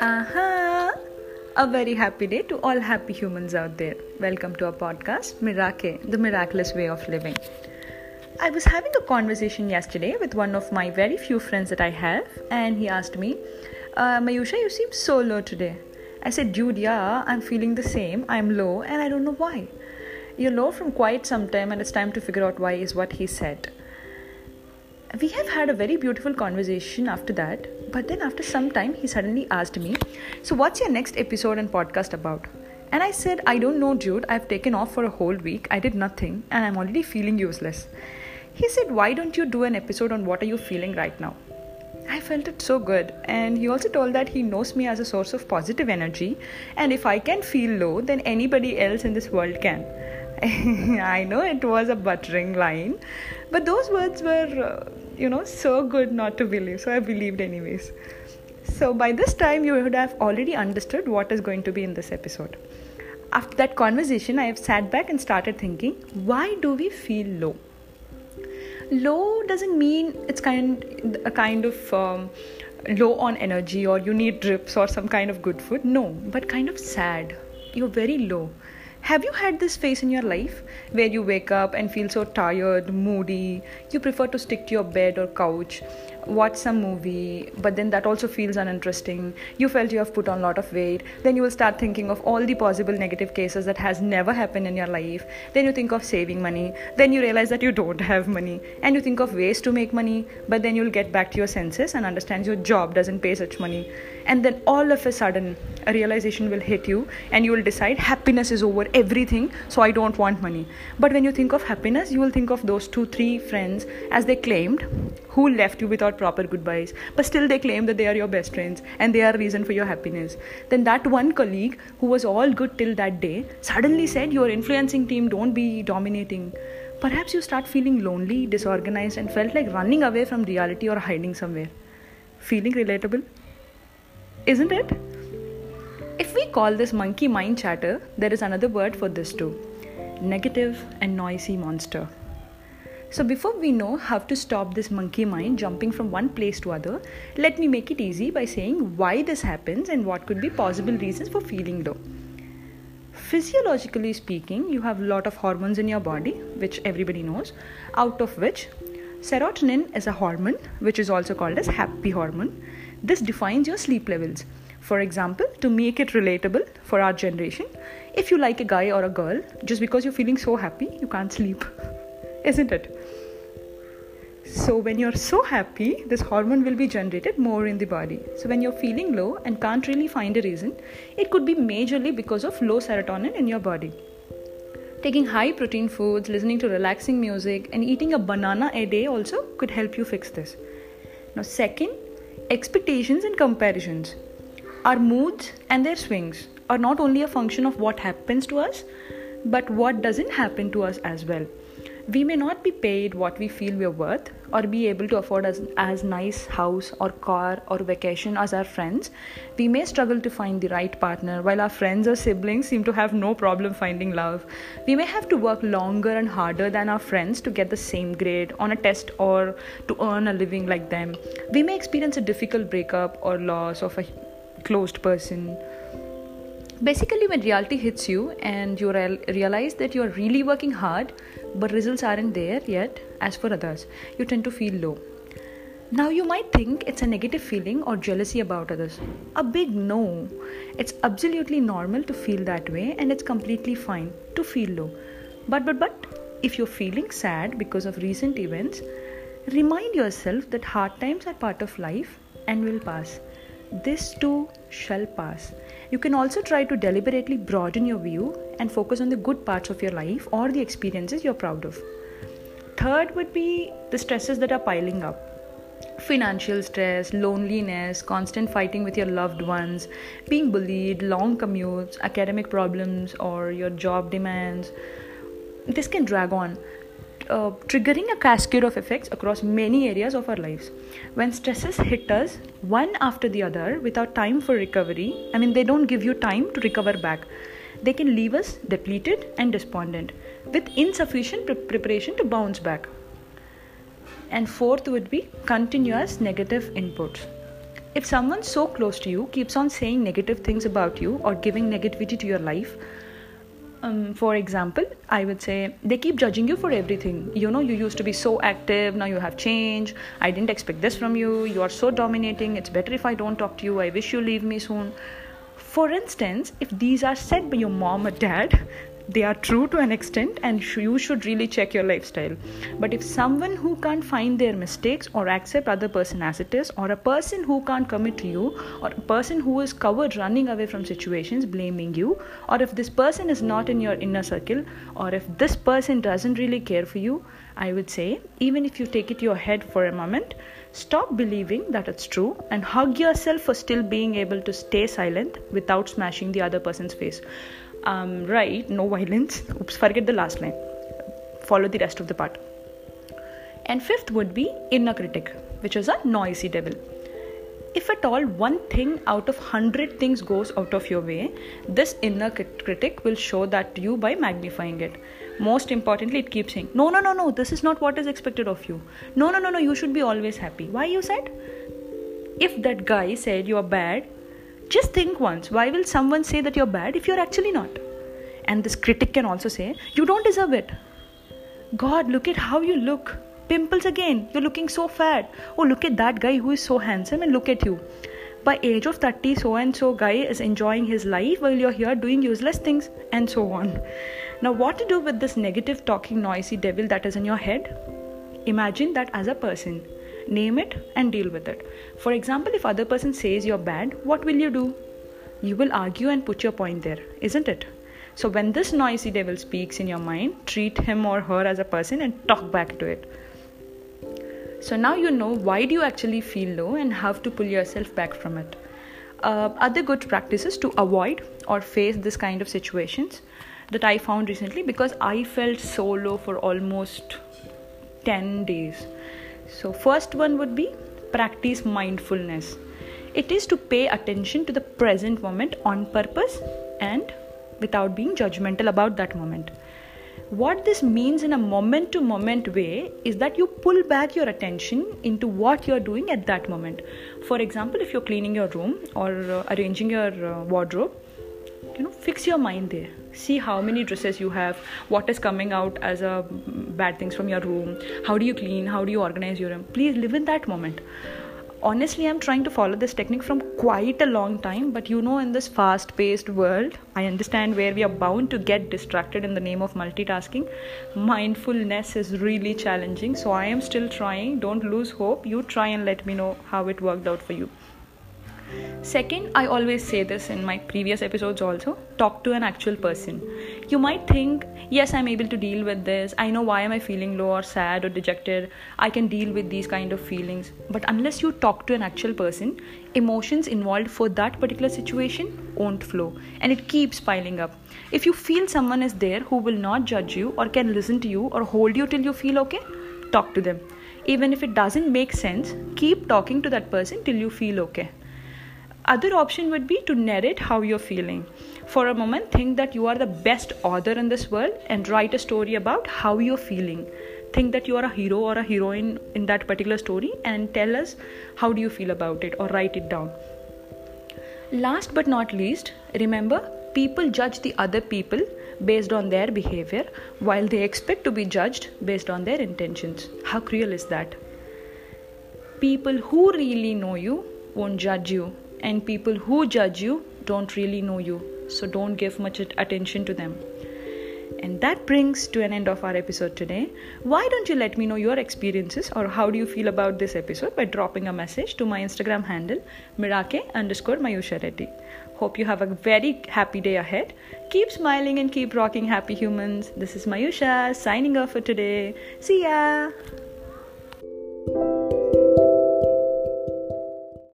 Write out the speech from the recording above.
A very happy day to all happy humans out there. Welcome to our podcast, Mirake, the miraculous way of living. I was having a conversation yesterday with one of my very few friends that I have, and he asked me, Mayusha, you seem so low today. I said, Judia, I'm feeling the same. I'm low and I don't know why. You're low from quite some time and it's time to figure out why is what he said. We have had a very beautiful conversation after that, but then after some time he suddenly asked me, so what's your next episode and podcast about? And I said, I don't know, Jude, I've taken off for a whole week, I did nothing and I'm already feeling useless. He said, why don't you do an episode on what are you feeling right now? I felt it so good, and he also told that he knows me as a source of positive energy, and if I can feel low, then anybody else in this world can. I know it was a buttering line, but those words were so good not to believe, so I believed anyways. So by this time you would have already understood what is going to be in this episode. After that conversation, I have sat back and started thinking, why do we feel low? Low doesn't mean it's a kind of low on energy, or you need drips or some kind of good food. No, but kind of sad. You're very low. Have you had this phase in your life where you wake up and feel so tired, moody, you prefer to stick to your bed or couch, watch some movie, but then that also feels uninteresting, you felt you have put on a lot of weight, then you will start thinking of all the possible negative cases that has never happened in your life, then you think of saving money, then you realize that you don't have money, and you think of ways to make money, but then you'll get back to your senses and understand your job doesn't pay such money, and then all of a sudden a realization will hit you and you will decide happiness is over everything, so I don't want money. But when you think of happiness, you will think of those 2-3 friends, as they claimed, who left you without proper goodbyes, but still they claim that they are your best friends and they are reason for your happiness. Then that one colleague who was all good till that day suddenly said, you are influencing team, don't be dominating. Perhaps you start feeling lonely, disorganized, and felt like running away from reality or hiding somewhere. Feeling relatable, isn't it? If we call this monkey mind chatter, there is another word for this too. Negative and noisy monster. So before we know how to stop this monkey mind jumping from one place to other, let me make it easy by saying why this happens and what could be possible reasons for feeling low. Physiologically speaking, you have a lot of hormones in your body, which everybody knows, out of which serotonin is a hormone, which is also called as happy hormone. This defines your sleep levels. For example, to make it relatable for our generation, if you like a guy or a girl, just because you're feeling so happy, you can't sleep, isn't it? So when you're so happy, this hormone will be generated more in the body. So when you're feeling low and can't really find a reason, it could be majorly because of low serotonin in your body. Taking high protein foods, listening to relaxing music, and eating a banana a day also could help you fix this. Now, second, expectations and comparisons. Our moods and their swings are not only a function of what happens to us, but what doesn't happen to us as well. We may not be paid what we feel we are worth, or be able to afford as nice house or car or vacation as our friends. We may struggle to find the right partner, while our friends or siblings seem to have no problem finding love. We may have to work longer and harder than our friends to get the same grade on a test or to earn a living like them. We may experience a difficult breakup or loss of a closed person. Basically, when reality hits you and you realize that you are really working hard but results aren't there yet as for others, you tend to feel low. Now you might think it's a negative feeling or jealousy about others. A big no. It's absolutely normal to feel that way, and it's completely fine to feel low. But if you're feeling sad because of recent events, remind yourself that hard times are part of life and will pass. This too shall pass. You can also try to deliberately broaden your view and focus on the good parts of your life or the experiences you're proud of. Third would be the stresses that are piling up. Financial stress, loneliness, constant fighting with your loved ones, being bullied, long commutes, academic problems, or your job demands. This can drag on, triggering a cascade of effects across many areas of our lives. When stresses hit us one after the other without time for recovery, they don't give you time to recover back. They can leave us depleted and despondent with insufficient preparation to bounce back. and fourth would be continuous negative input. If someone so close to you keeps on saying negative things about you or giving negativity to your life, for example, I would say they keep judging you for everything. You know, you used to be so active, now you have changed. I didn't expect this from you. You are so dominating. It's better if I don't talk to you. I wish you leave me soon. For instance, if these are said by your mom or dad, they are true to an extent and you should really check your lifestyle. But if someone who can't find their mistakes or accept other person as it is, or a person who can't commit to you, or a person who is covered running away from situations blaming you, or if this person is not in your inner circle, or if this person doesn't really care for you, I would say, even if you take it to your head for a moment, stop believing that it's true and hug yourself for still being able to stay silent without smashing the other person's face. Right, no violence. Oops, forget the last line. Follow the rest of the part. And fifth would be inner critic, which is a noisy devil. If at all one thing out of 100 things goes out of your way, this inner critic will show that to you by magnifying it. Most importantly, it keeps saying, no, this is not what is expected of you. No, you should be always happy. Why you sad? If that guy said you are bad, just think once, why will someone say that you're bad if you're actually not? And this critic can also say, you don't deserve it. God, look at how you look. Pimples again, you're looking so fat. Oh, look at that guy who is so handsome and look at you. By age of 30, so and so guy is enjoying his life while you're here doing useless things and so on. Now, what to do with this negative talking noisy devil that is in your head? Imagine that as a person. Name it and deal with it. For example, if other person says you're bad, what will you do? You will argue and put your point there, isn't it? So when this noisy devil speaks in your mind, treat him or her as a person and talk back to it. So now you know why do you actually feel low and how to pull yourself back from it. Other good practices to avoid or face this kind of situations that I found recently, because I felt so low for almost 10 days. So first one would be practice mindfulness. It is to pay attention to the present moment on purpose and without being judgmental about that moment. What this means in a moment-to-moment way is that you pull back your attention into what you're doing at that moment. For example, if you're cleaning your room or arranging your wardrobe, fix your mind there. See how many dresses you have, what is coming out as a bad things from your room, how do you clean, how do you organize your room. Please live in that moment. Honestly, I'm trying to follow this technique from quite a long time, but in this fast-paced world, I understand where we are bound to get distracted in the name of multitasking. Mindfulness is really challenging, so I am still trying. Don't lose hope. You try and let me know how it worked out for you. Second, I always say this in my previous episodes also, talk to an actual person. You might think, yes, I'm able to deal with this. I know why am I feeling low or sad or dejected. I can deal with these kind of feelings. But unless you talk to an actual person, emotions involved for that particular situation won't flow. And it keeps piling up. If you feel someone is there who will not judge you or can listen to you or hold you till you feel okay, talk to them. Even if it doesn't make sense, keep talking to that person till you feel okay. Other option would be to narrate how you're feeling. For a moment, think that you are the best author in this world and write a story about how you're feeling. Think that you are a hero or a heroine in that particular story and tell us how do you feel about it or write it down. Last but not least, remember, people judge the other people based on their behavior while they expect to be judged based on their intentions. How cruel is that? People who really know you won't judge you. And people who judge you don't really know you. So don't give much attention to them. And that brings to an end of our episode today. Why don't you let me know your experiences or how do you feel about this episode by dropping a message to my Instagram handle, Mirake_Mayusha. Hope you have a very happy day ahead. Keep smiling and keep rocking, happy humans. This is Mayusha signing off for today. See ya.